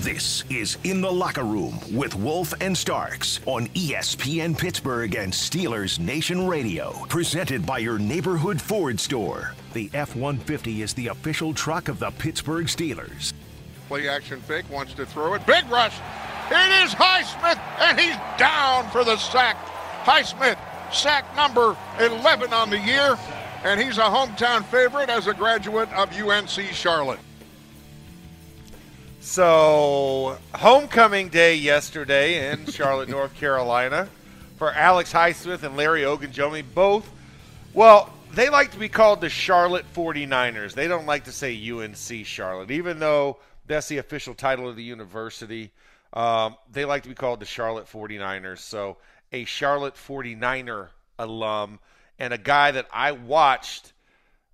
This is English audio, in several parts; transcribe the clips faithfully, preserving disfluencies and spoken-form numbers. This is In the Locker Room with Wolf and Starks on E S P N Pittsburgh and Steelers Nation Radio. Presented by your neighborhood Ford store. The F one fifty is the official truck of the Pittsburgh Steelers. Play action fake, wants to throw it. Big rush. It is Highsmith, and he's down for the sack. Highsmith, sack number eleven on the year, and he's a hometown favorite as a graduate of U N C Charlotte. So, homecoming day yesterday in Charlotte, North Carolina for Alex Highsmith and Larry Ogunjobi. Both, well, they like to be called the Charlotte 49ers. They don't like to say U N C Charlotte, even though that's the official title of the university. Um, they like to be called the Charlotte 49ers. So, a Charlotte 49er alum and a guy that I watched.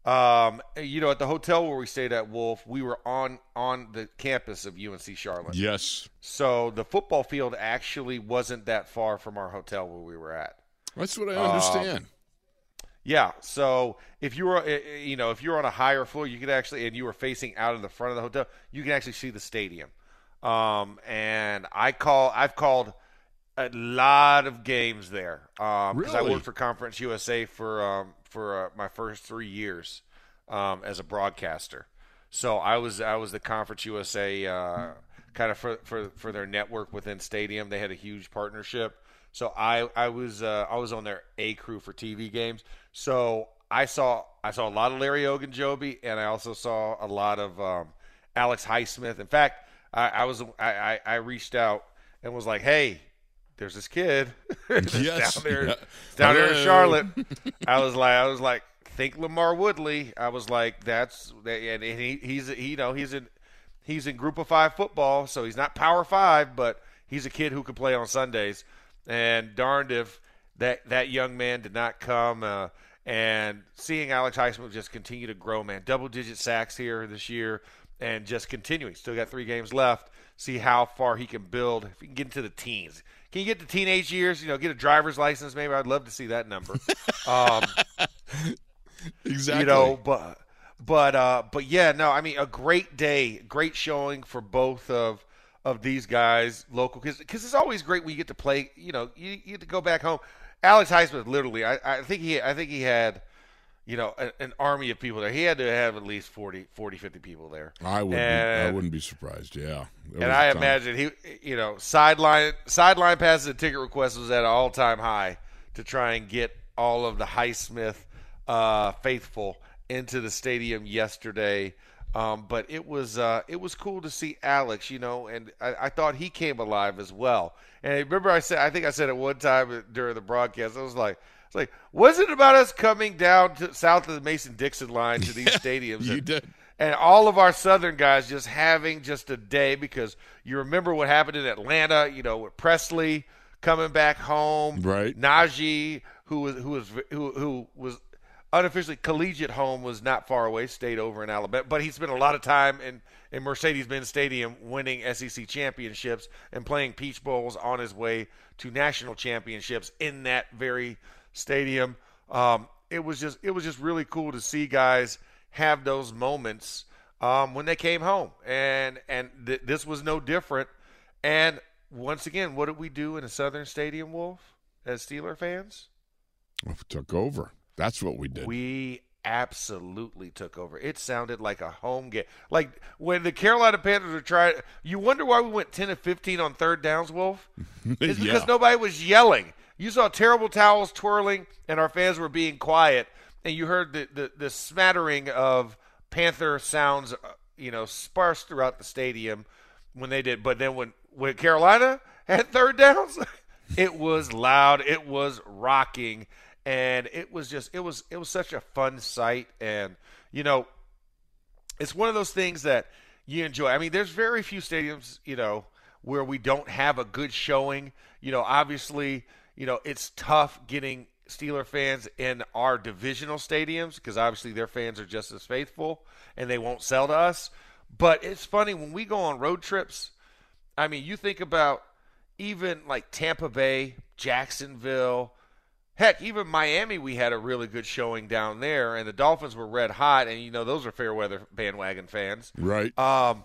Um, you know, at the hotel where we stayed at, Wolf, we were on, on the campus of U N C Charlotte. Yes. So the football field actually wasn't that far from our hotel where we were at. That's what I understand. Um, yeah. So if you were, you know, if you're on a higher floor, you could actually, and you were facing out of the front of the hotel, you can actually see the stadium. Um, and I call, I've called a lot of games there. Um, really? Because I worked for Conference U S A for, um, for uh, my first three years um, as a broadcaster. So I was I was the Conference U S A uh, kind of for, for for their network within Stadium. They had a huge partnership. So I I was uh, I was on their A crew for T V games. So I saw I saw a lot of Larry Ogunjobi, and I also saw a lot of um, Alex Highsmith. In fact, I, I was I, I reached out and was like, hey, there's this kid yes. down there, yeah. down there in Charlotte. I was like, I was like, think Lamar Woodley. I was like, that's, and he, he's, he, you know, he's in, he's in Group of Five football, so he's not Power Five, but he's a kid who could play on Sundays. And darned if that that young man did not come. Uh, and seeing Alex Highsmith just continue to grow, man, double-digit sacks here this year, and just continuing. Still got three games left. See how far he can build. If he can get into the teens. Can you get to teenage years? You know, get a driver's license maybe. I'd love to see that number. Um, exactly. You know, but but uh, but yeah, no. I mean, a great day, great showing for both of of these guys, local, because because it's always great when you get to play. You know, you, you get to go back home. Alex Highsmith, literally, I, I think he I think he had, you know, a, an army of people there. He had to have at least forty, fifty people there. I wouldn't, and, be, I wouldn't be surprised. Yeah. And I imagine he, you know, sideline sideline passes and ticket requests was at an all-time high to try and get all of the Highsmith uh, faithful into the stadium yesterday. Um, but it was uh, it was cool to see Alex, you know, and I, I thought he came alive as well. And I remember I said, I think I said it one time during the broadcast, I was like, it's like, was it about us coming down to south of the Mason-Dixon line to these yeah, stadiums? You and, did. And all of our Southern guys just having just a day because you remember what happened in Atlanta, you know, with Presley coming back home, right? Najee, who was who was who who was unofficially collegiate home, was not far away, stayed over in Alabama, but he spent a lot of time in, in Mercedes-Benz Stadium winning S E C championships and playing Peach Bowls on his way to national championships in that very stadium. Um, it was just it was just really cool to see guys have those moments um, when they came home, and and th- this was no different. And once again, what did we do in a Southern Stadium, Wolf, as Steeler fans? We took over. That's what we did. We absolutely took over. It sounded like a home game. Like when the Carolina Panthers were trying, you wonder why we went ten of fifteen on third downs, Wolf? It's because yeah. nobody was yelling. You saw terrible towels twirling, and our fans were being quiet, and you heard the, the, the smattering of Panther sounds, you know, sparse throughout the stadium when they did. But then when, when Carolina had third downs, it was loud. It was rocking. And it was just, it was, it was such a fun sight. And, you know, it's one of those things that you enjoy. I mean, there's very few stadiums, you know, where we don't have a good showing. You know, obviously, you know, it's tough getting Steeler fans in our divisional stadiums because obviously their fans are just as faithful and they won't sell to us. But it's funny when we go on road trips. I mean, you think about even like Tampa Bay, Jacksonville, heck, even Miami, we had a really good showing down there, and the Dolphins were red hot, and, you know, those are fair weather bandwagon fans. Right. Um,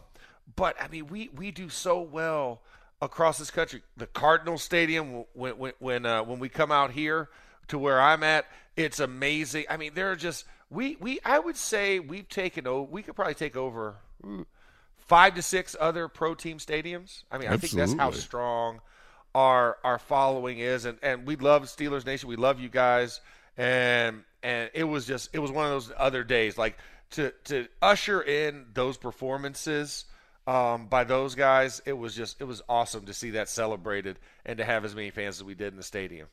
but, I mean, we, we do so well across this country. The Cardinal Stadium, when when when, uh, when we come out here to where I'm at, it's amazing. I mean, there are just we, – we I would say we've taken over – we could probably take over five to six other pro-team stadiums. I mean, I Absolutely. think that's how strong – Our our following is, and, and we love Steelers Nation. We love you guys, and and it was just it was one of those other days. Like to to usher in those performances um, by those guys, it was just it was awesome to see that celebrated and to have as many fans as we did in the stadium.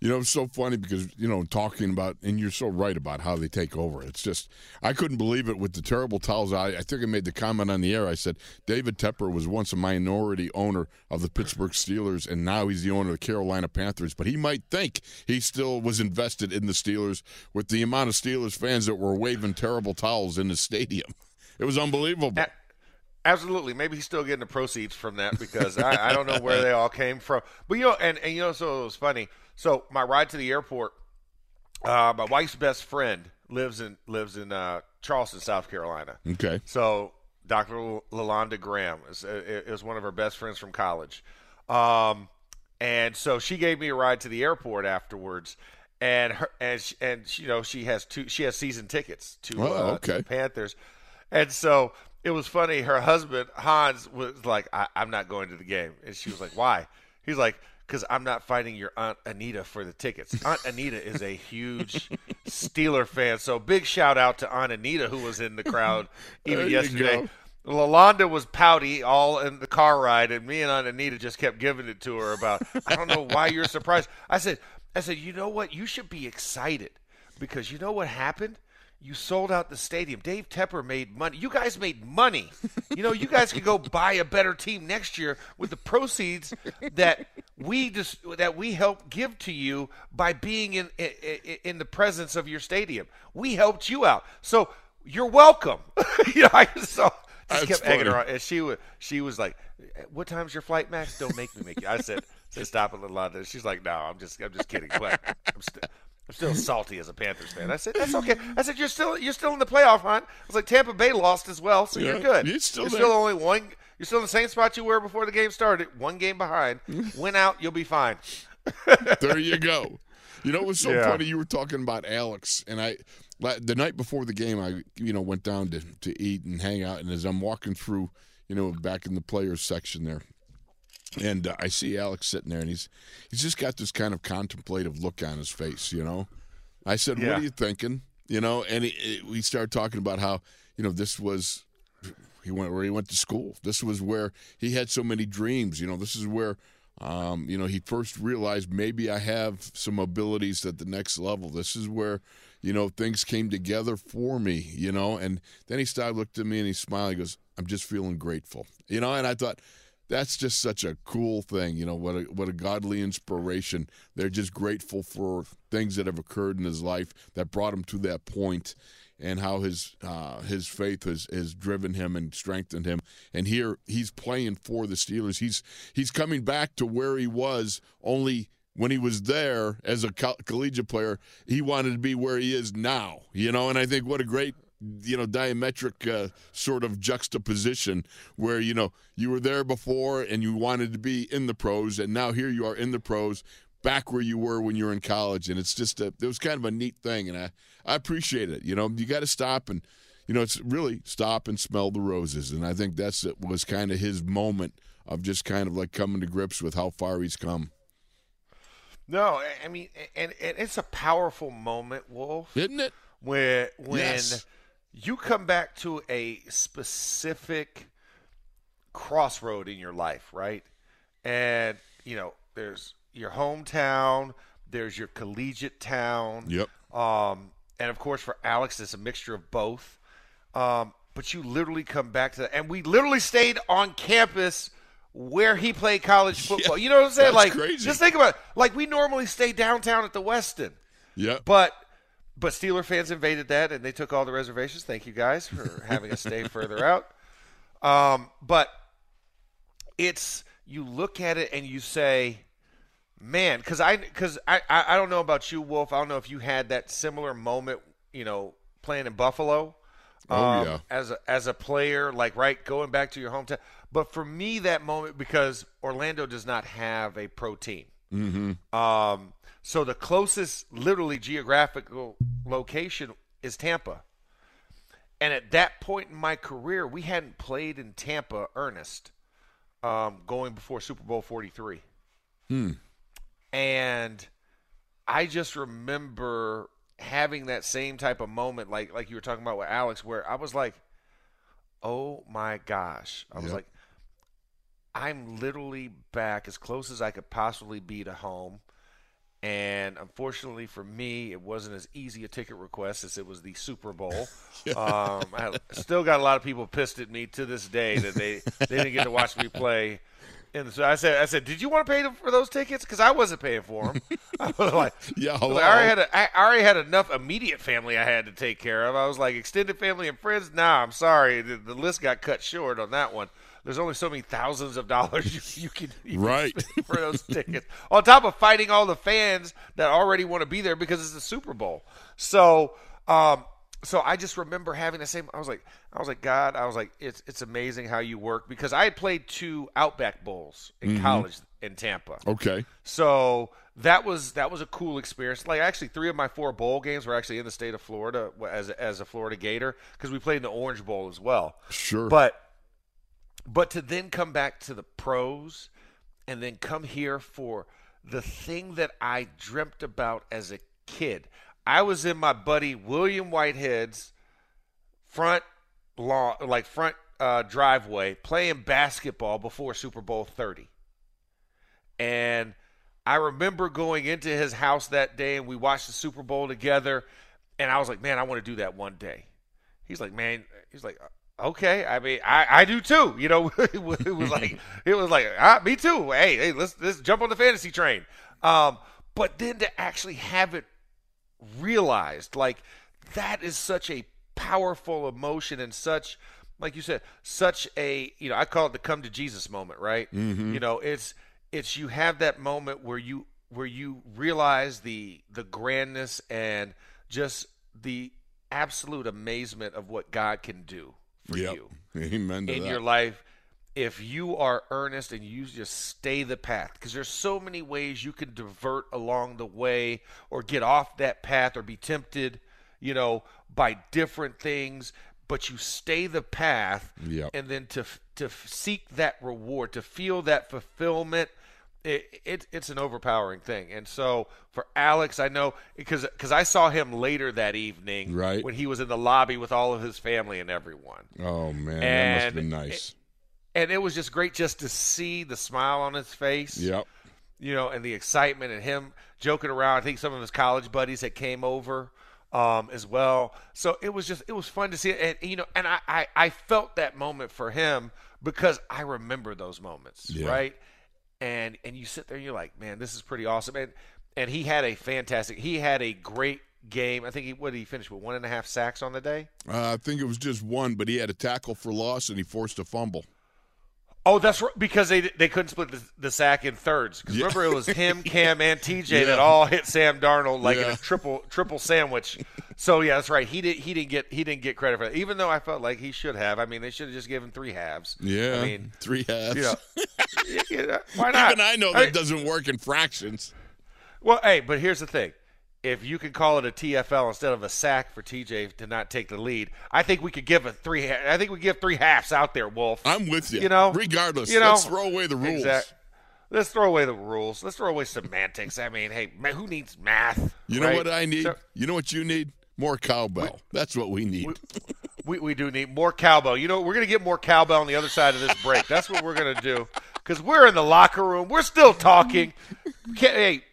You know, it's so funny because you know talking about, and you're so right about how they take over. It's just I couldn't believe it with the terrible towels. I, I think I made the comment on the air. I said David Tepper was once a minority owner of the Pittsburgh Steelers, and now he's the owner of the Carolina Panthers. But he might think he still was invested in the Steelers with the amount of Steelers fans that were waving terrible towels in the stadium. It was unbelievable. That- Absolutely. Maybe he's still getting the proceeds from that because I, I don't know where they all came from. But, you know, and, and you know, so it was funny. So my ride to the airport, uh, my wife's best friend lives in lives in uh, Charleston, South Carolina. Okay. So Doctor Lalonda Graham is, is one of her best friends from college. Um, and so she gave me a ride to the airport afterwards. And, her, and, she, and she, you know, she has two. She has season tickets to, oh, uh, okay. to the Panthers. And so – it was funny. Her husband, Hans, was like, I- I'm not going to the game. And she was like, why? He's like, because I'm not fighting your Aunt Anita for the tickets. Aunt Anita is a huge Steeler fan. So big shout out to Aunt Anita, who was in the crowd even yesterday. Lalonda was pouty all in the car ride, and me and Aunt Anita just kept giving it to her about, I don't know why you're surprised. I said, I said, you know what? You should be excited because you know what happened? You sold out the stadium. Dave Tepper made money. You guys made money. You know, you guys could go buy a better team next year with the proceeds that we just that we helped give to you by being in, in in the presence of your stadium. We helped you out, so you're welcome. You know, I just, saw, just kept funny. egging her on, and she was she was like, "What time's your flight, Max? Don't make me make you." I said, "Say stop a little louder." She's like, "No, I'm just I'm just kidding." But I'm still. I'm still salty as a Panthers fan. I said, that's okay. I said, you're still you're still in the playoff hunt. I was like, Tampa Bay lost as well, so yeah, you're good. You're still, you're still only one. You're still in the same spot you were before the game started. One game behind. Win out, you'll be fine. There you go. You know, it was so yeah. funny. You were talking about Alex, and I the night before the game, I you know went down to, to eat and hang out, and as I'm walking through, you know, back in the players section there, and uh, I see Alex sitting there, and he's he's just got this kind of contemplative look on his face, you know. I said, yeah. what are you thinking? You know, and he, he, we started talking about how, you know, this was he went where he went to school. This was where he had so many dreams. You know, this is where, um, you know, he first realized maybe I have some abilities at the next level. This is where, you know, things came together for me, you know. And then he stopped, looked at me, and he smiled. He goes, I'm just feeling grateful. You know, and I thought – that's just such a cool thing, you know, what a, what a godly inspiration. They're just grateful for things that have occurred in his life that brought him to that point and how his uh, his faith has, has driven him and strengthened him. And here he's playing for the Steelers. He's he's coming back to where he was only when he was there as a co- collegiate player. He wanted to be where he is now, you know, and I think what a great you know, diametric uh, sort of juxtaposition where, you know, you were there before and you wanted to be in the pros, and now here you are in the pros, back where you were when you were in college. And it's just a, it was kind of a neat thing, and I, I appreciate it. You know, you got to stop and, you know, it's really stop and smell the roses. And I think that's it was kind of his moment of just kind of like coming to grips with how far he's come. No, I mean, and, and it's a powerful moment, Wolf. Isn't it? Where when yes. you come back to a specific crossroad in your life, right? And, you know, there's your hometown, there's your collegiate town. Yep. Um, and, of course, for Alex, it's a mixture of both. Um, but you literally come back to that. And we literally stayed on campus where he played college football. Yeah, you know what I'm saying? Like, crazy. Just think about it. Like, we normally stay downtown at the Westin. Yeah. But but Steeler fans invaded that, and they took all the reservations. Thank you guys for having us stay further out. Um, but it's you look at it and you say, man, because I, cause I, I, I don't know about you, Wolf. I don't know if you had that similar moment, you know, playing in Buffalo. Oh, um, yeah. As a, as a player, like, right, going back to your hometown. But for me, that moment, because Orlando does not have a pro team. Mm-hmm. Um, so the closest, literally, geographical location is Tampa. And at that point in my career, we hadn't played in Tampa earnest um, going before Super Bowl forty-three. Hmm. And I just remember having that same type of moment, like like you were talking about with Alex, where I was like, oh, my gosh. I was yep. like, I'm literally back as close as I could possibly be to home. And unfortunately for me, it wasn't as easy a ticket request as it was the Super Bowl. yeah. um, I still got a lot of people pissed at me to this day that they, they didn't get to watch me play. And so I said, I said, did you want to pay them for those tickets? Because I wasn't paying for them. I was like, yeah, I, was like I, already had a, I already had enough immediate family I had to take care of. I was like, extended family and friends? Nah, I'm sorry. The, the list got cut short on that one. There's only so many thousands of dollars you, you can even right. spend for those tickets. On top of fighting all the fans that already want to be there because it's the Super Bowl. So um, so I just remember having the same – I was like, I was like, God, I was like, it's it's amazing how you work. Because I had played two Outback Bowls in mm-hmm. college in Tampa. Okay. So that was that was a cool experience. Like, actually, three of my four bowl games were actually in the state of Florida as a, as a Florida Gator, because we played in the Orange Bowl as well. Sure. But but to then come back to the pros and then come here for the thing that I dreamt about as a kid – I was in my buddy William Whitehead's front lawn, like front uh, driveway, playing basketball before Super Bowl thirty. And I remember going into his house that day, and we watched the Super Bowl together. And I was like, man, I want to do that one day. He's like, man, he's like, okay. I mean, I, I do too. You know, it was like, it was like, ah, me too. Hey, hey, let's let's jump on the fantasy train. Um, but then to actually have it realized, like, that is such a powerful emotion, and such, like you said, such a, you know, I call it the come to Jesus moment, right? Mm-hmm. You know, it's it's you have that moment where you where you realize the the grandness and just the absolute amazement of what God can do for yep. you Amen to in that. Your life if you are earnest and you just stay the path, because there's so many ways you can divert along the way or get off that path or be tempted, you know, by different things, but you stay the path. Yep. And then to to seek that reward, to feel that fulfillment, it, it it's an overpowering thing. And so for Alex, I know, because because I saw him later that evening, right, when he was in the lobby with all of his family and everyone. Oh, man, and that must have been nice. It, And it was just great just to see the smile on his face, yep. you know, and the excitement, and him joking around. I think some of his college buddies that came over um, as well. So it was just, it was fun to see it. And, you know, and I, I, I felt that moment for him, because I remember those moments, yeah. right? And and you sit there and you're like, man, this is pretty awesome. And and he had a fantastic, he had a great game. I think he what did he finish with, one and a half sacks on the day? Uh, I think it was just one, but he had a tackle for loss and he forced a fumble. Oh, that's right, because they they couldn't split the, the sack in thirds. Because yeah. remember, it was him, Cam, and T J yeah. that all hit Sam Darnold like yeah. in a triple triple sandwich. So yeah, that's right. He did he didn't get he didn't get credit for that. Even though I felt like he should have. I mean, they should have just given three halves. Yeah, I mean three halves. You know, you know, why not? Even I know that I mean, doesn't work in fractions. Well, hey, but here's the thing. If you could call it a T F L instead of a sack for T J to not take the lead, I think we could give a three. I think we give three halves out there, Wolf. I'm with you. You know, regardless, you know, let's throw away the rules. Exact, let's throw away the rules. Let's throw away semantics. I mean, hey, man, who needs math? You right? know what I need? So, you know what you need? More cowbell. We, That's what we need. We, we we do need more cowbell. You know, we're gonna get more cowbell on the other side of this break. That's what we're gonna do because we're in the locker room. We're still talking. Can't, hey.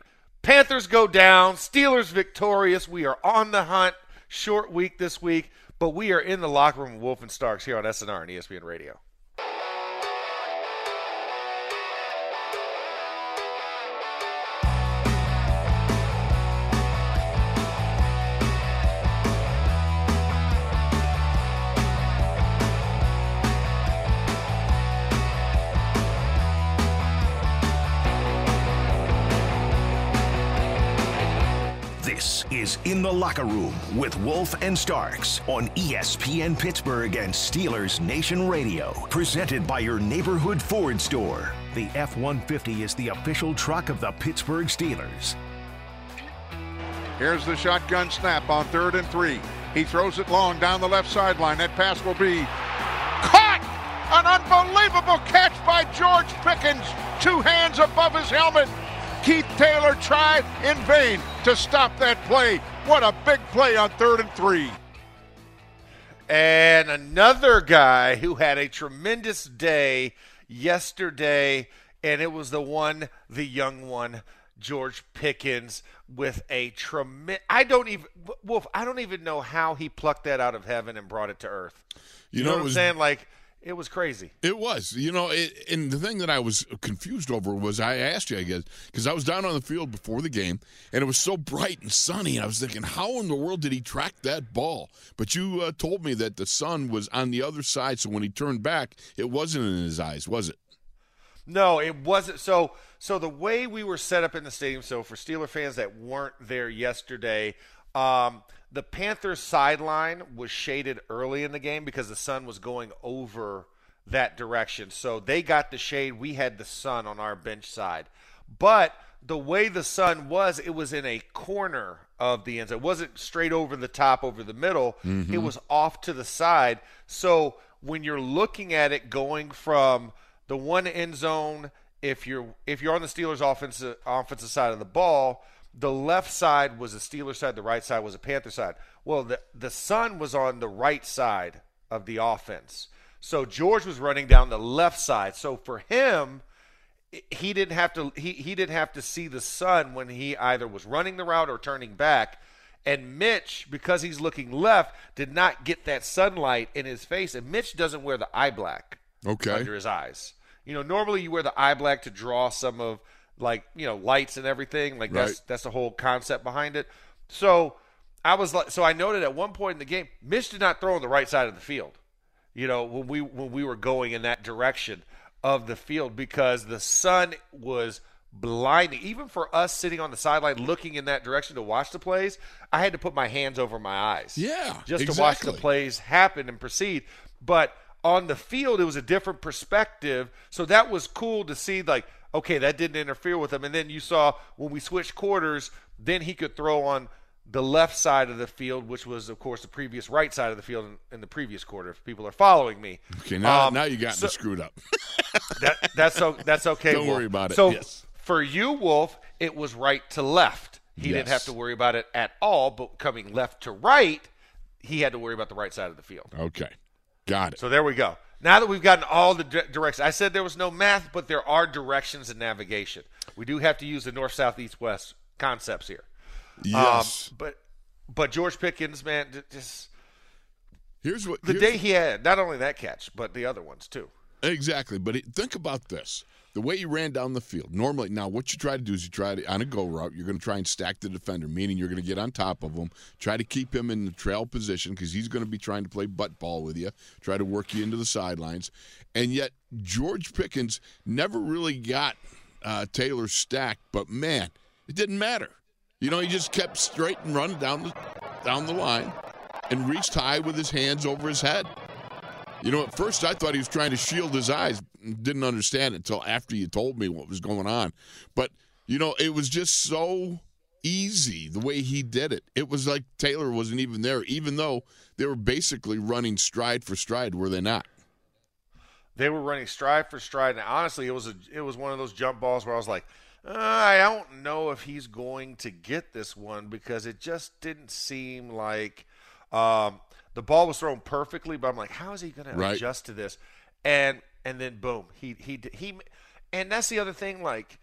Panthers go down, Steelers victorious. We are on the hunt. Short week this week, but we are in the locker room with Wolf and Starks here on S N R and E S P N Radio. In the Locker Room with Wolf and Starks on E S P N Pittsburgh and Steelers Nation Radio. Presented by your neighborhood Ford store. The F one fifty is the official truck of the Pittsburgh Steelers. Here's the shotgun snap on third and three. He throws it long down the left sideline. That pass will be caught! An unbelievable catch by George Pickens. Two hands above his helmet. Keith Taylor tried in vain to stop that play. What a big play on third and three. And another guy who had a tremendous day yesterday, and it was the one, the young one, George Pickens, with a tremendous – I don't even – Wolf, I don't even know how he plucked that out of heaven and brought it to earth. You, you know, know what was- I'm saying? Like – It was crazy. It was. You know, it, and the thing that I was confused over was I asked you, I guess, because I was down on the field before the game, and it was so bright and sunny, and I was thinking, how in the world did he track that ball? But you uh, told me that the sun was on the other side, so when he turned back, it wasn't in his eyes, was it? No, it wasn't. So, so the way we were set up in the stadium, so for Steeler fans that weren't there yesterday, um, the Panthers sideline was shaded early in the game because the sun was going over that direction. So they got the shade. We had the sun on our bench side. But the way the sun was, it was in a corner of the end zone. It wasn't straight over the top, over the middle. Mm-hmm. It was off to the side. So when you're looking at it going from the one end zone, if you're if you're on the Steelers' offensive offensive side of the ball, the left side was the Steelers side. The right side was the Panther side. Well, the, the sun was on the right side of the offense. So George was running down the left side. So for him, he didn't have to he, he didn't have to see the sun when he either was running the route or turning back. And Mitch, because he's looking left, did not get that sunlight in his face. And Mitch doesn't wear the eye black okay. under his eyes. You know, normally you wear the eye black to draw some of – like, you know, lights and everything. Like, right. that's that's the whole concept behind it. So I was like, so I noted at one point in the game, Mitch did not throw on the right side of the field, you know, when we when we were going in that direction of the field because the sun was blinding. Even for us sitting on the sideline looking in that direction to watch the plays, I had to put my hands over my eyes. Yeah, Just exactly. to watch the plays happen and proceed. But on the field, it was a different perspective. So that was cool to see, like, okay, that didn't interfere with him. And then you saw when we switched quarters, then he could throw on the left side of the field, which was, of course, the previous right side of the field in, in the previous quarter, if people are following me. Okay, now, um, now you got so, me screwed up. that, that's, that's okay, Don't Wolf. worry about it. So yes. for you, Wolf, it was right to left. He yes. didn't have to worry about it at all, but coming left to right, he had to worry about the right side of the field. Okay, got it. So there we go. Now that we've gotten all the directions, I said there was no math, but there are directions in navigation. We do have to use the north, south, east, west concepts here. Yes, um, but but George Pickens, man, just here's what the here's, day he had. Not only that catch, but the other ones too. Exactly. But it, think about this. The way you ran down the field, normally, now what you try to do is you try to, on a go route, you're going to try and stack the defender, meaning you're going to get on top of him, try to keep him in the trail position because he's going to be trying to play butt ball with you, try to work you into the sidelines. And yet George Pickens never really got uh, Taylor stacked, but, man, it didn't matter. You know, he just kept straight and running down the, down the line and reached high with his hands over his head. You know, at first I thought he was trying to shield his eyes. Didn't understand it until after you told me what was going on. But, you know, it was just so easy the way he did it. It was like Taylor wasn't even there, even though they were basically running stride for stride, were they not? They were running stride for stride. And honestly, it was a, it was one of those jump balls where I was like, uh, I don't know if he's going to get this one because it just didn't seem like um, – the ball was thrown perfectly, but I'm like, how is he going right. to adjust to this? And and then boom, he he he, and that's the other thing. Like,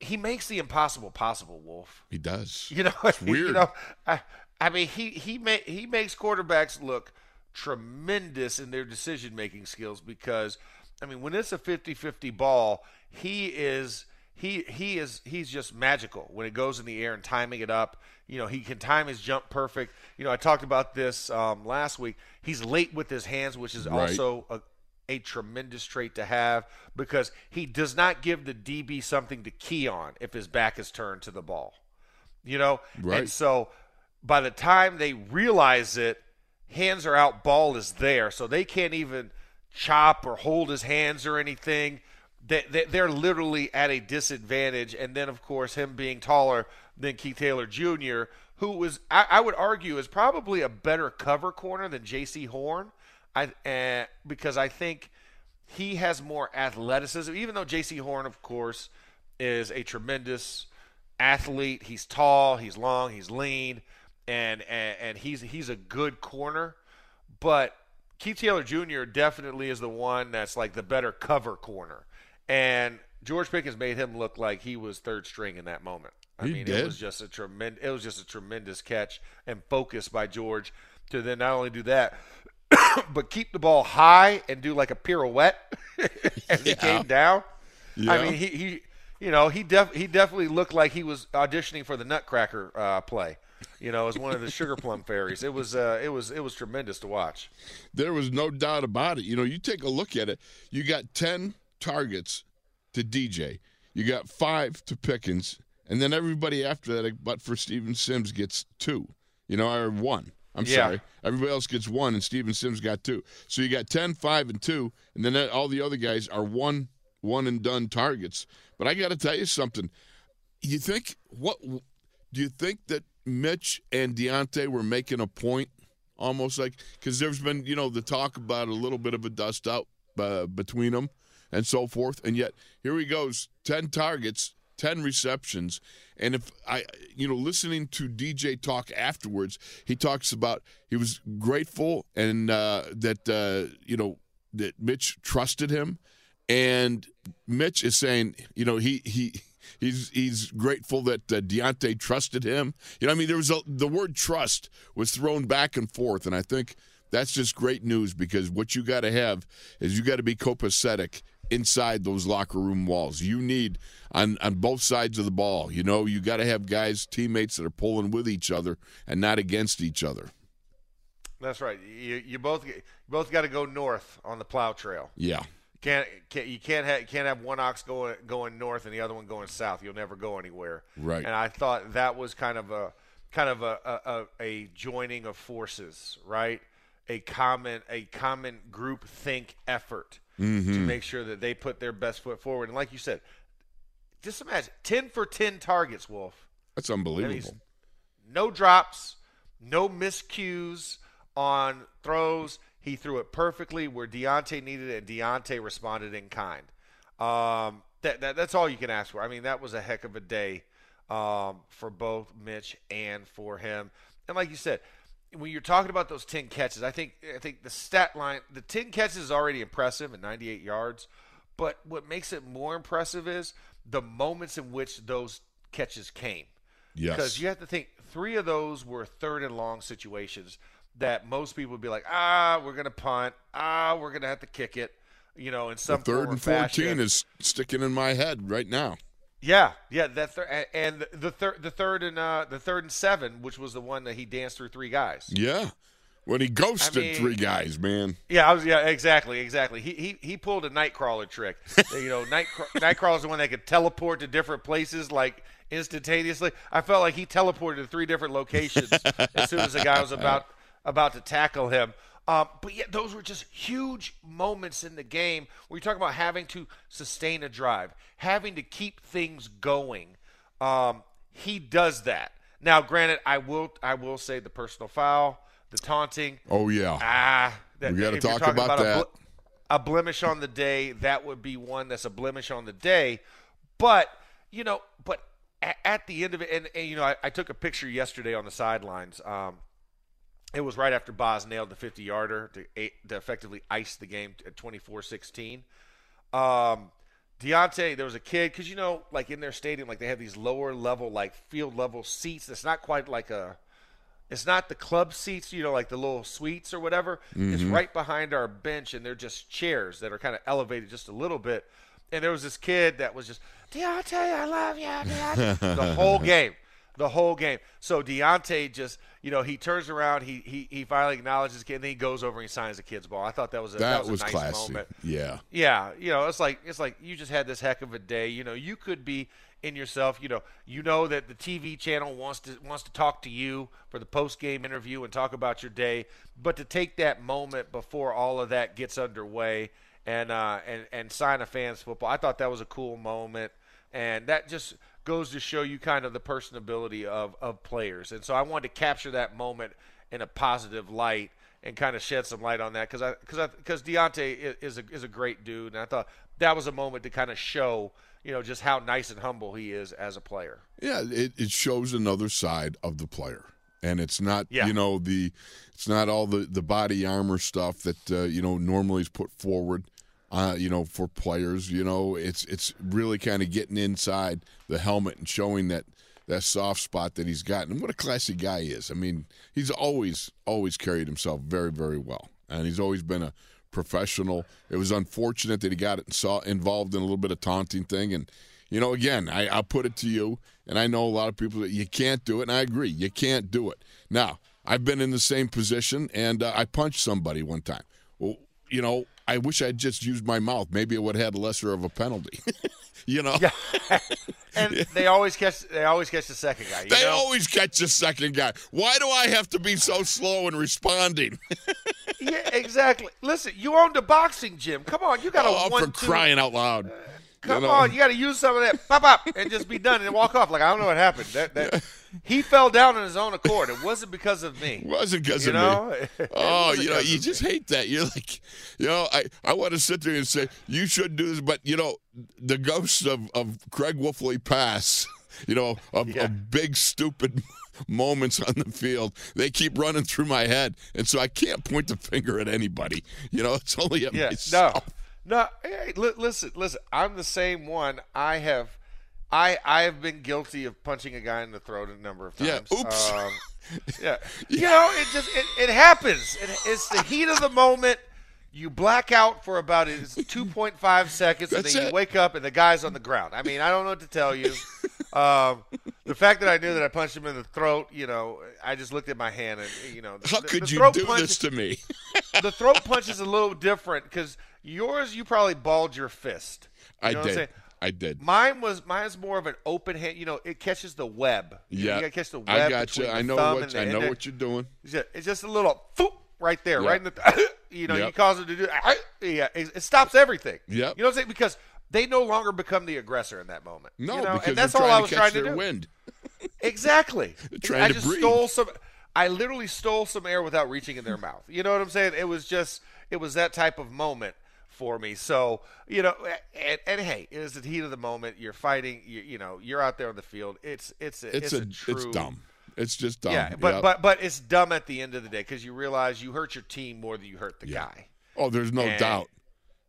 he makes the impossible possible, Wolf. He does. You know, it's weird. You know, I I mean, he he ma- he makes quarterbacks look tremendous in their decision making skills because, I mean, when it's a fifty-fifty ball, he is. He he is he's just magical when it goes in the air and timing it up. You know, he can time his jump perfect. You know, I talked about this um, last week. He's late with his hands, which is right. also a, a tremendous trait to have because he does not give the D B something to key on if his back is turned to the ball. You know, right. and so by the time they realize it, hands are out, ball is there, so they can't even chop or hold his hands or anything. They, they're literally at a disadvantage. And then, of course, him being taller than Keith Taylor Junior, who was, I, I would argue, is probably a better cover corner than J C. Horn I, uh, because I think he has more athleticism. Even though J C. Horn, of course, is a tremendous athlete. He's tall, he's long, he's lean, and and, and he's he's a good corner. But Keith Taylor Junior definitely is the one that's like the better cover corner. And George Pickens made him look like he was third string in that moment. I he mean, did. It was just a tremendous, it was just a tremendous catch and focus by George to then not only do that, but keep the ball high and do like a pirouette as yeah. he came down. Yeah. I mean, he, he, you know, he def he definitely looked like he was auditioning for the Nutcracker uh, play. You know, as one of the Sugar Plum Fairies. It was, uh, it was, it was tremendous to watch. There was no doubt about it. You know, you take a look at it. You got ten targets to D J. You got five to Pickens, and then everybody after that, but for Steven Sims, gets two. You know, or one. I'm yeah. sorry. Everybody else gets one, and Steven Sims got two. So you got ten, five, and two, and then all the other guys are one, one and done targets. But I got to tell you something. You think what? Do you think that Mitch and Deontay were making a point, almost like because there's been you know the talk about a little bit of a dust out uh, between them. And so forth, and yet here he goes, ten targets, ten receptions, and if I, you know, listening to D J talk afterwards, he talks about he was grateful and uh, that uh, you know that Mitch trusted him, and Mitch is saying, you know, he he he's he's grateful that uh, Deontay trusted him. You know, I mean, there was a, the word trust was thrown back and forth, and I think that's just great news because what you got to have is you got to be copacetic inside those locker room walls. You need on, on both sides of the ball, you know, you got to have guys, teammates that are pulling with each other and not against each other. That's right. You, you both you both got to go north on the plow trail. Yeah. Can't, can't you can't have you can't have one ox going going north and the other one going south. You'll never go anywhere. Right. And I thought that was kind of a kind of a a, a joining of forces, right? A common a common group think effort. Mm-hmm. To make sure that they put their best foot forward. And like you said, just imagine, ten for ten targets, Wolf. That's unbelievable. No drops, no miscues on throws. He threw it perfectly where Deontay needed it, and Deontay responded in kind. Um, that, that That's all you can ask for. I mean, that was a heck of a day um, for both Mitch and for him. And like you said, when you're talking about those ten catches, I think I think the stat line, the ten catches is already impressive at ninety-eight yards, but what makes it more impressive is the moments in which those catches came. Yes. Because you have to think, three of those were third and long situations that most people would be like, ah, we're going to punt, ah, we're going to have to kick it. you know, in some form or fashion. The third and fourteen is sticking in my head right now. Yeah, yeah, that th- and the third, the third and uh, the third and seven, which was the one that he danced through three guys. Yeah, when he ghosted I mean, three guys, man. Yeah, I was. Yeah, exactly, exactly. He he he pulled a Nightcrawler trick. You know, night Nightcrawler is the one that could teleport to different places like instantaneously. I felt like he teleported to three different locations as soon as the guy was about about to tackle him. Um, but yet those were just huge moments in the game where you talk about having to sustain a drive, having to keep things going. Um, he does that. Now, granted, I will I will say the personal foul, the taunting. Oh, yeah. Ah, that, we got to talk about, about that. A, ble- a blemish on the day, that would be one that's a blemish on the day. But, you know, but at, at the end of it, and, and you know, I, I took a picture yesterday on the sidelines. Um It was right after Boz nailed the fifty-yarder to, to effectively ice the game at twenty-four sixteen. Um, Deontay, there was a kid, because, you know, like in their stadium, like they have these lower-level, like field-level seats. It's not quite like a – it's not the club seats, you know, like the little suites or whatever. Mm-hmm. It's right behind our bench, and they're just chairs that are kind of elevated just a little bit. And there was this kid that was just, Deontay, I love you, Deontay, the whole game. The whole game. So Deontay just, you know, he turns around, he he he finally acknowledges the kid, and then he goes over and he signs the kid's ball. I thought that was a, that, that was, was a nice classy. Moment. Yeah. Yeah. You know, it's like it's like you just had this heck of a day. You know, you could be in yourself. You know, you know that the T V channel wants to wants to talk to you for the post game interview and talk about your day, but to take that moment before all of that gets underway and uh and and sign a fan's football, I thought that was a cool moment, and that just goes to show you kind of the personability of, of players. And so I wanted to capture that moment in a positive light and kind of shed some light on that because I, because I, because Deontay is a, is a great dude. And I thought that was a moment to kind of show, you know, just how nice and humble he is as a player. Yeah, it, it shows another side of the player. And it's not, yeah. you know, the it's not all the, the body armor stuff that, uh, you know, normally is put forward. Uh, you know, for players, you know, it's it's really kind of getting inside the helmet and showing that, that soft spot that he's got. And what a classy guy he is. I mean, he's always, always carried himself very, very well. And he's always been a professional. It was unfortunate that he got it saw, involved in a little bit of taunting thing. And, you know, again, I, I'll put it to you, and I know a lot of people that you can't do it, and I agree, you can't do it. Now, I've been in the same position, and uh, I punched somebody one time. Well, you know, I wish I'd just used my mouth. Maybe it would have had lesser of a penalty, you know. Yeah. And they always catch. They always catch the second guy. You they know? always catch the second guy. Why do I have to be so slow in responding? Yeah, exactly. Listen, you owned a boxing gym. Come on, you got to. Oh, one, for two. Crying out loud! Uh, come you know? on, you got to use some of that. Pop up and just be done and walk off. Like I don't know what happened. That that. Yeah. He fell down on his own accord. It wasn't because of me. It wasn't because of know? me. Oh, you know, you just me. hate that. You're like, you know, I, I want to sit there and say, you should do this. But, you know, the ghosts of, of Craig Wolfley pass, you know, of, yeah. of big, stupid moments on the field, they keep running through my head. And so I can't point the finger at anybody. You know, it's only at yeah, myself. No, no. Hey, li- listen, listen, I'm the same one. I have. I, I have been guilty of punching a guy in the throat a number of times. Yeah, oops. Um, yeah. You know, it just it, it happens. It, it's the heat of the moment. You black out for about it's two point five seconds, That's and then it. you wake up, and the guy's on the ground. I mean, I don't know what to tell you. Um, the fact that I knew that I punched him in the throat, you know, I just looked at my hand. and you know, the, How the, could the you do punch, this to me? The throat punch is a little different because yours, you probably balled your fist. You know I what did. I'm saying? I did. Mine was mine's more of an open hand. You know, it catches the web. Yeah, you gotta catch the web. I got you. I know what I know what you're doing. It's just, it's just a little foop right there, yep. right in the. Th- you know, yep. you cause it to do. Yeah, it, it stops everything. Yeah, you know what I'm saying? Because they no longer become the aggressor in that moment. No, you know? because and that's all I was to catch trying to their do. Wind. Exactly. Trying I to just breathe. stole some. I literally stole some air without reaching in their mouth. You know what I'm saying? It was just. It was that type of moment. For me, so you know, and, and hey, it is the heat of the moment. You're fighting, you, you know, you're out there on the field. It's it's a, it's, it's a, a true, it's dumb. It's just dumb. Yeah, but yep. but but it's dumb at the end of the day because you realize you hurt your team more than you hurt the yeah. guy. Oh, there's no and, doubt,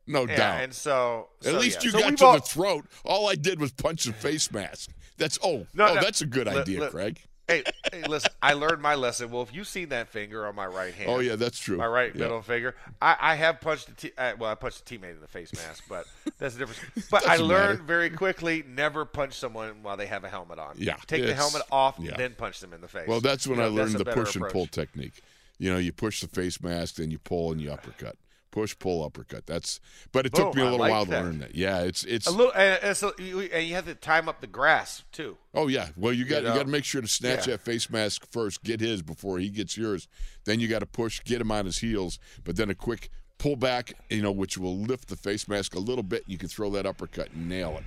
no yeah, doubt. And so, so at least yeah. you so got to all, the throat. All I did was punch the face mask. That's oh, no, oh no, that's a good no, idea, no, Craig. Hey, hey, listen, I learned my lesson. Well, if you see that finger on my right hand. Oh, yeah, that's true. My right yeah. middle finger. I, I have punched a te- – well, I punched a teammate in the face mask, but that's the difference. But I learned matter. very quickly, never punch someone while they have a helmet on. Yeah. Take the helmet off, yeah. then punch them in the face. Well, that's when you know, I learned the push approach. and pull technique. You know, you push the face mask, then you pull and you uppercut. Push, pull, uppercut. That's, but it Boom, took me a little like while that. to learn that. Yeah, it's it's a little, and, and, so you, and you have to time up the grasp too. Oh yeah, well you got you, you got to make sure to snatch yeah. that face mask first, get his before he gets yours. Then you got to push, get him on his heels, but then a quick pull back, you know, which will lift the face mask a little bit. You can throw that uppercut and nail it.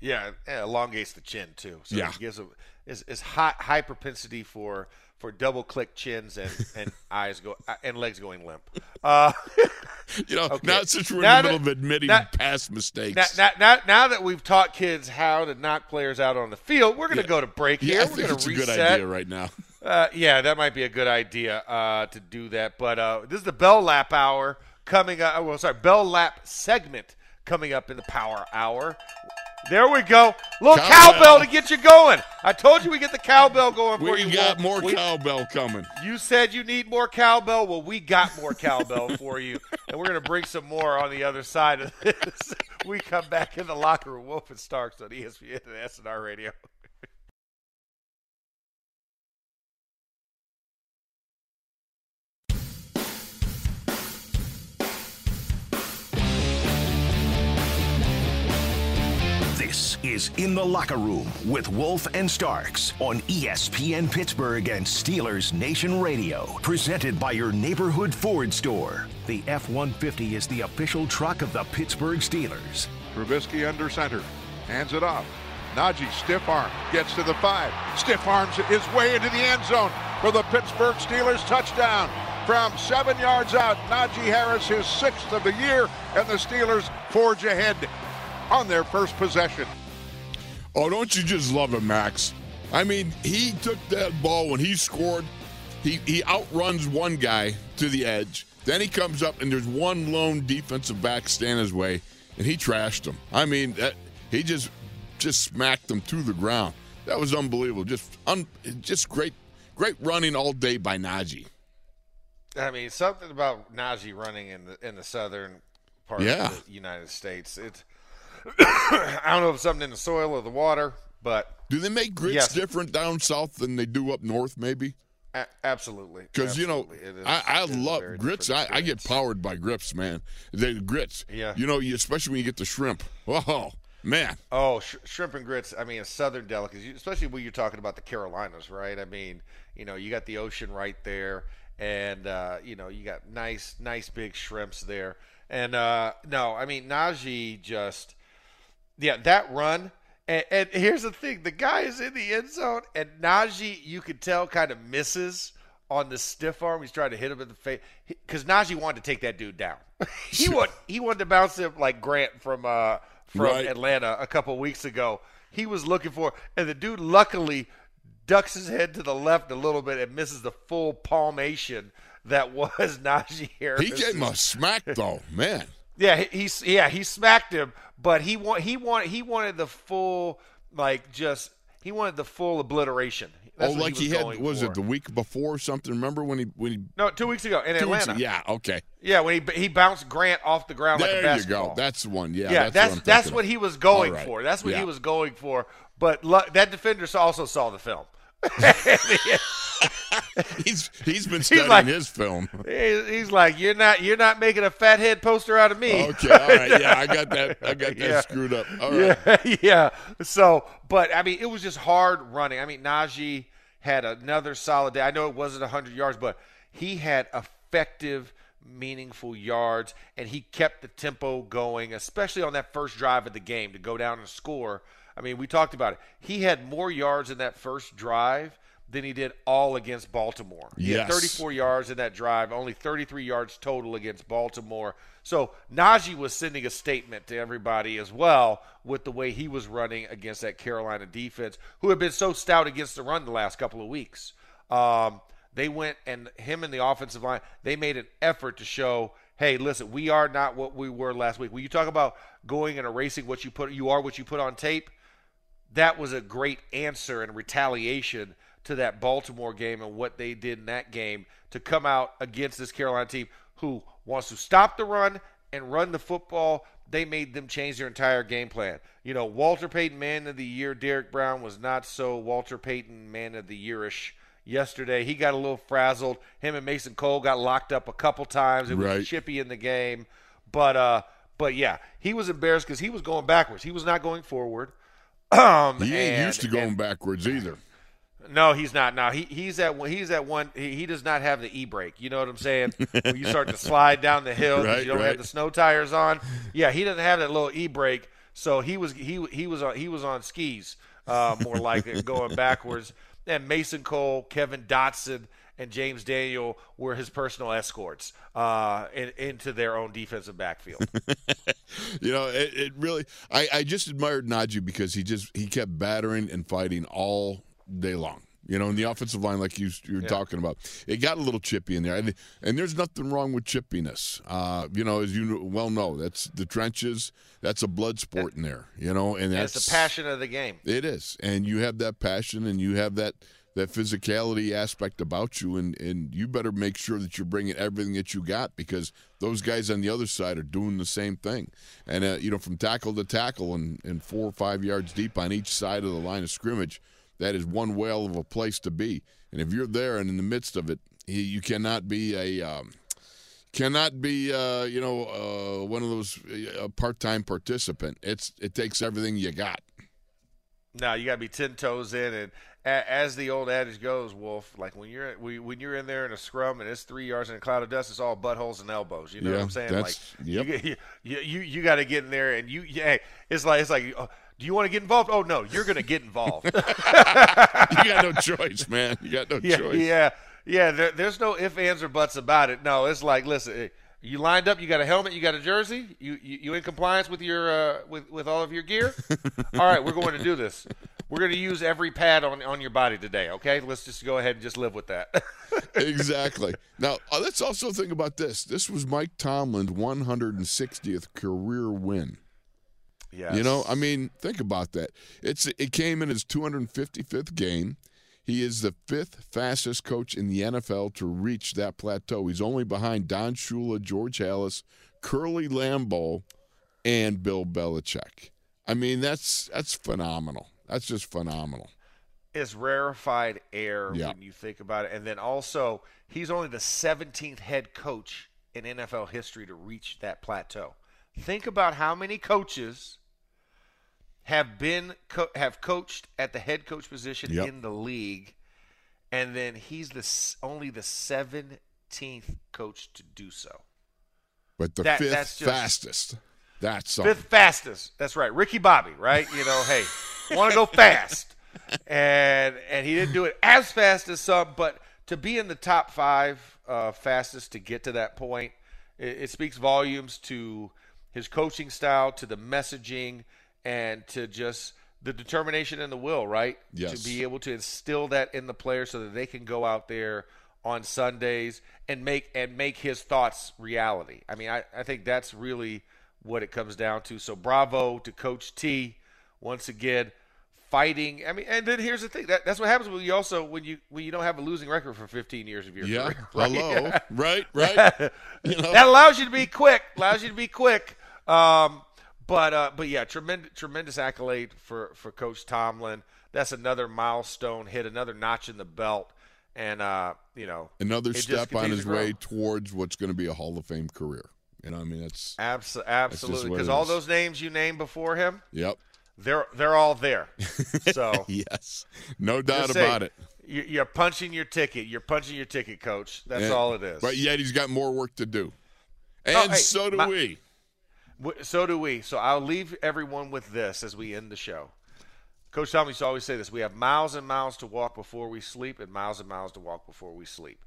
Yeah, it elongates the chin too. So yeah, it gives a is is high high propensity for. For double click chins and, and eyes go and legs going limp. Uh, you know, okay. Now since we're in now the middle that, of admitting now, past mistakes. Now, now, now that we've taught kids how to knock players out on the field, we're going to yeah. go to break yeah, here. I we're going to reset. A good idea right now. Uh, yeah, that might be a good idea uh, to do that. But uh, this is the Bell Lap Hour coming up. Well, sorry, Bell Lap segment coming up in the Power Hour. There we go. Little cowbell. cowbell to get you going. I told you we get the cowbell going for we you. We got more we, cowbell coming. You said you need more cowbell. Well, we got more cowbell for you, and we're going to bring some more on the other side of this. We come back in the locker room. Wolf and Starks on E S P N and S N R Radio. This is In the Locker Room with Wolf and Starks on E S P N Pittsburgh and Steelers Nation Radio. Presented by your neighborhood Ford store. The F one fifty is the official truck of the Pittsburgh Steelers. Trubisky under center. Hands it off. Najee, stiff arm. Gets to the five. Stiff arms his way into the end zone for the Pittsburgh Steelers touchdown. From seven yards out, Najee Harris, his sixth of the year, and the Steelers forge ahead on their first possession. Oh, don't you just love him, Max? I mean, he took that ball when he scored. He he outruns one guy to the edge. Then he comes up, and there's one lone defensive back standing his way, and he trashed him. I mean, that, he just just smacked him to the ground. That was unbelievable. Just un, just great great running all day by Najee. I mean, something about Najee running in the in the southern part yeah. of the United States. It's I don't know if it's something in the soil or the water, but do they make grits yes. different down south than they do up north? Maybe. A- absolutely. Because you know, is, I, I love grits. I, I get powered by grits, man. They grits. Yeah. You know, you, especially when you get the shrimp. Oh man. Oh, sh- shrimp and grits. I mean, a southern delicacy, especially when you're talking about the Carolinas, right? I mean, you know, you got the ocean right there, and uh, you know, you got nice, nice big shrimps there, and uh, no, I mean, Najee just. Yeah, that run, and, and here's the thing. The guy is in the end zone, and Najee, you could tell, kind of misses on the stiff arm. He's trying to hit him in the face because Najee wanted to take that dude down. he, sure. wanted, he wanted to bounce him like Grant from uh, from right. Atlanta a couple weeks ago. He was looking for – and the dude luckily ducks his head to the left a little bit and misses the full palmation that was Najee Harris. He gave him a smack, though, man. Yeah, he yeah he smacked him, but he want he want he wanted the full like just he wanted the full obliteration. That's oh, like he, was he had was for. it the week before or something? Remember when he when he no two weeks ago in Atlanta? Ago, yeah, okay. Yeah, when he he bounced Grant off the ground there like a basketball. There you go. That's the one. Yeah, yeah. That's that's what, that's what he was going right. for. That's what yeah. he was going for. But lo- that defender also saw the film. he's he's been studying he's like, his film. He's like, you're not you're not making a fathead poster out of me. Okay, all right, yeah, I got that. I got that yeah. screwed up. All right, yeah, yeah. So, but I mean, it was just hard running. I mean, Najee had another solid day. I know it wasn't a hundred yards, but he had effective, meaningful yards, and he kept the tempo going, especially on that first drive of the game to go down and score. I mean, we talked about it. He had more yards in that first drive than he did all against Baltimore. He yes. had thirty-four yards in that drive, only thirty-three yards total against Baltimore. So Najee was sending a statement to everybody as well with the way he was running against that Carolina defense, who had been so stout against the run the last couple of weeks. Um, they went and him and the offensive line, they made an effort to show, hey, listen, we are not what we were last week. When you talk about going and erasing what you put, you are what you put on tape, that was a great answer and retaliation to that Baltimore game and what they did in that game to come out against this Carolina team who wants to stop the run and run the football. They made them change their entire game plan. You know, Walter Payton Man of the Year, Derrick Brown was not so Walter Payton Man of the Year-ish yesterday. He got a little frazzled. Him and Mason Cole got locked up a couple times. It was right. chippy in the game. But, uh, but yeah, he was embarrassed because he was going backwards. He was not going forward. Um, he ain't and, used to going and, backwards either. No, he's not. No, he he's at one. He's at one. He, he does not have the e-brake. You know what I'm saying? When you start to slide down the hill, right, you don't right. have the snow tires on. Yeah, he doesn't have that little e-brake. So he was he he was on he was on skis, uh, more like it, going backwards. And Mason Cole, Kevin Dotson, and James Daniel were his personal escorts uh, in, into their own defensive backfield. you know, it, it really. I, I just admired Najee because he just he kept battering and fighting all day long. You know, in the offensive line, like you, you were yeah. talking about, it got a little chippy in there, and, and there's nothing wrong with chippiness. Uh, you know, as you well know, that's the trenches. That's a blood sport that, in there. You know, and that's it's the passion of the game. It is, and you have that passion, and you have that that physicality aspect about you, and and you better make sure that you're bringing everything that you got because those guys on the other side are doing the same thing. And uh, you know, from tackle to tackle, and and four or five yards deep on each side of the line of scrimmage. That is one whale of a place to be, and if you're there and in the midst of it, you cannot be a um, cannot be uh, you know uh, one of those uh, part-time participant. It's it takes everything you got. No, you got to be ten toes in, and a- as the old adage goes, Wolf, like when you're when you're in there in a scrum and it's three yards in a cloud of dust, it's all buttholes and elbows. You know yeah, what I'm saying? Like yep. you you you, you got to get in there, and you yeah, it's like it's like. Oh, do you want to get involved? Oh, no, you're going to get involved. You got no choice, man. You got no yeah, choice. Yeah, yeah. There, there's no ifs, ands, or buts about it. No, it's like, listen, you lined up, you got a helmet, you got a jersey, you you, you in compliance with your uh, with, with all of your gear? All right, we're going to do this. We're going to use every pad on, on your body today, okay? Let's just go ahead and just live with that. Exactly. Now, let's also think about this. This was Mike Tomlin's one hundred sixtieth career win. Yes. You know, I mean, think about that. It's It came in his two hundred fifty-fifth game. He is the fifth fastest coach in the N F L to reach that plateau. He's only behind Don Shula, George Halas, Curly Lambeau, and Bill Belichick. I mean, that's that's phenomenal. That's just phenomenal. It's rarefied air yeah. when you think about it. And then also, he's only the seventeenth head coach in N F L history to reach that plateau. Think about how many coaches – have been co- have coached at the head coach position yep. in the league, and then he's the s- only the seventeenth coach to do so. But the that, fifth that's just, fastest. That's something. Fifth fastest. That's right. Ricky Bobby, right? You know, hey, want to go fast. And and he didn't do it as fast as some, but to be in the top five uh, fastest to get to that point, it, it speaks volumes to his coaching style, to the messaging, and to just the determination and the will, right? Yes. To be able to instill that in the players so that they can go out there on Sundays and make and make his thoughts reality. I mean, I, I think that's really what it comes down to. So bravo to Coach T once again, fighting. I mean, and then here's the thing. That, that's what happens when you also when you when you don't have a losing record for fifteen years of your yeah. career. Right? Hello. right, right. You know. That allows you to be quick. Allows you to be quick. Um But, uh, but yeah, tremendous, tremendous accolade for, for Coach Tomlin. That's another milestone hit, another notch in the belt. And, uh, you know. Another step on his way towards what's going to be a Hall of Fame career. You know, I mean, that's. Abso- absolutely. Because all those names you named before him. Yep. They're they're all there. So yes. No doubt about it. You're punching your ticket. You're punching your ticket, Coach. That's and, all it is. But yet he's got more work to do. And oh, hey, so do my- we. So do we. So I'll leave everyone with this as we end the show. Coach Tomlin used to always say this. We have miles and miles to walk before we sleep and miles and miles to walk before we sleep.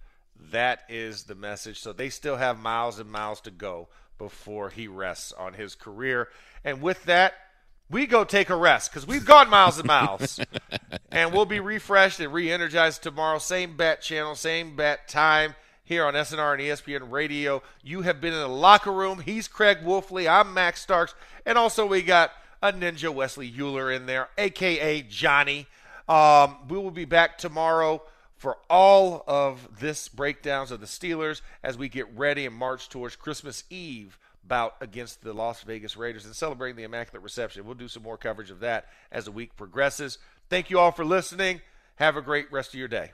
That is the message. So they still have miles and miles to go before he rests on his career. And with that, we go take a rest because we've gone miles and miles. And we'll be refreshed and re-energized tomorrow. Same bat channel, same bat time. Here on S N R and E S P N Radio. You have been in the locker room. He's Craig Wolfley. I'm Max Starks. And also we got a ninja Wesley Euler in there, a k a. Johnny. Um, we will be back tomorrow for all of this breakdowns of the Steelers as we get ready and march towards Christmas Eve bout against the Las Vegas Raiders and celebrating the Immaculate Reception. We'll do some more coverage of that as the week progresses. Thank you all for listening. Have a great rest of your day.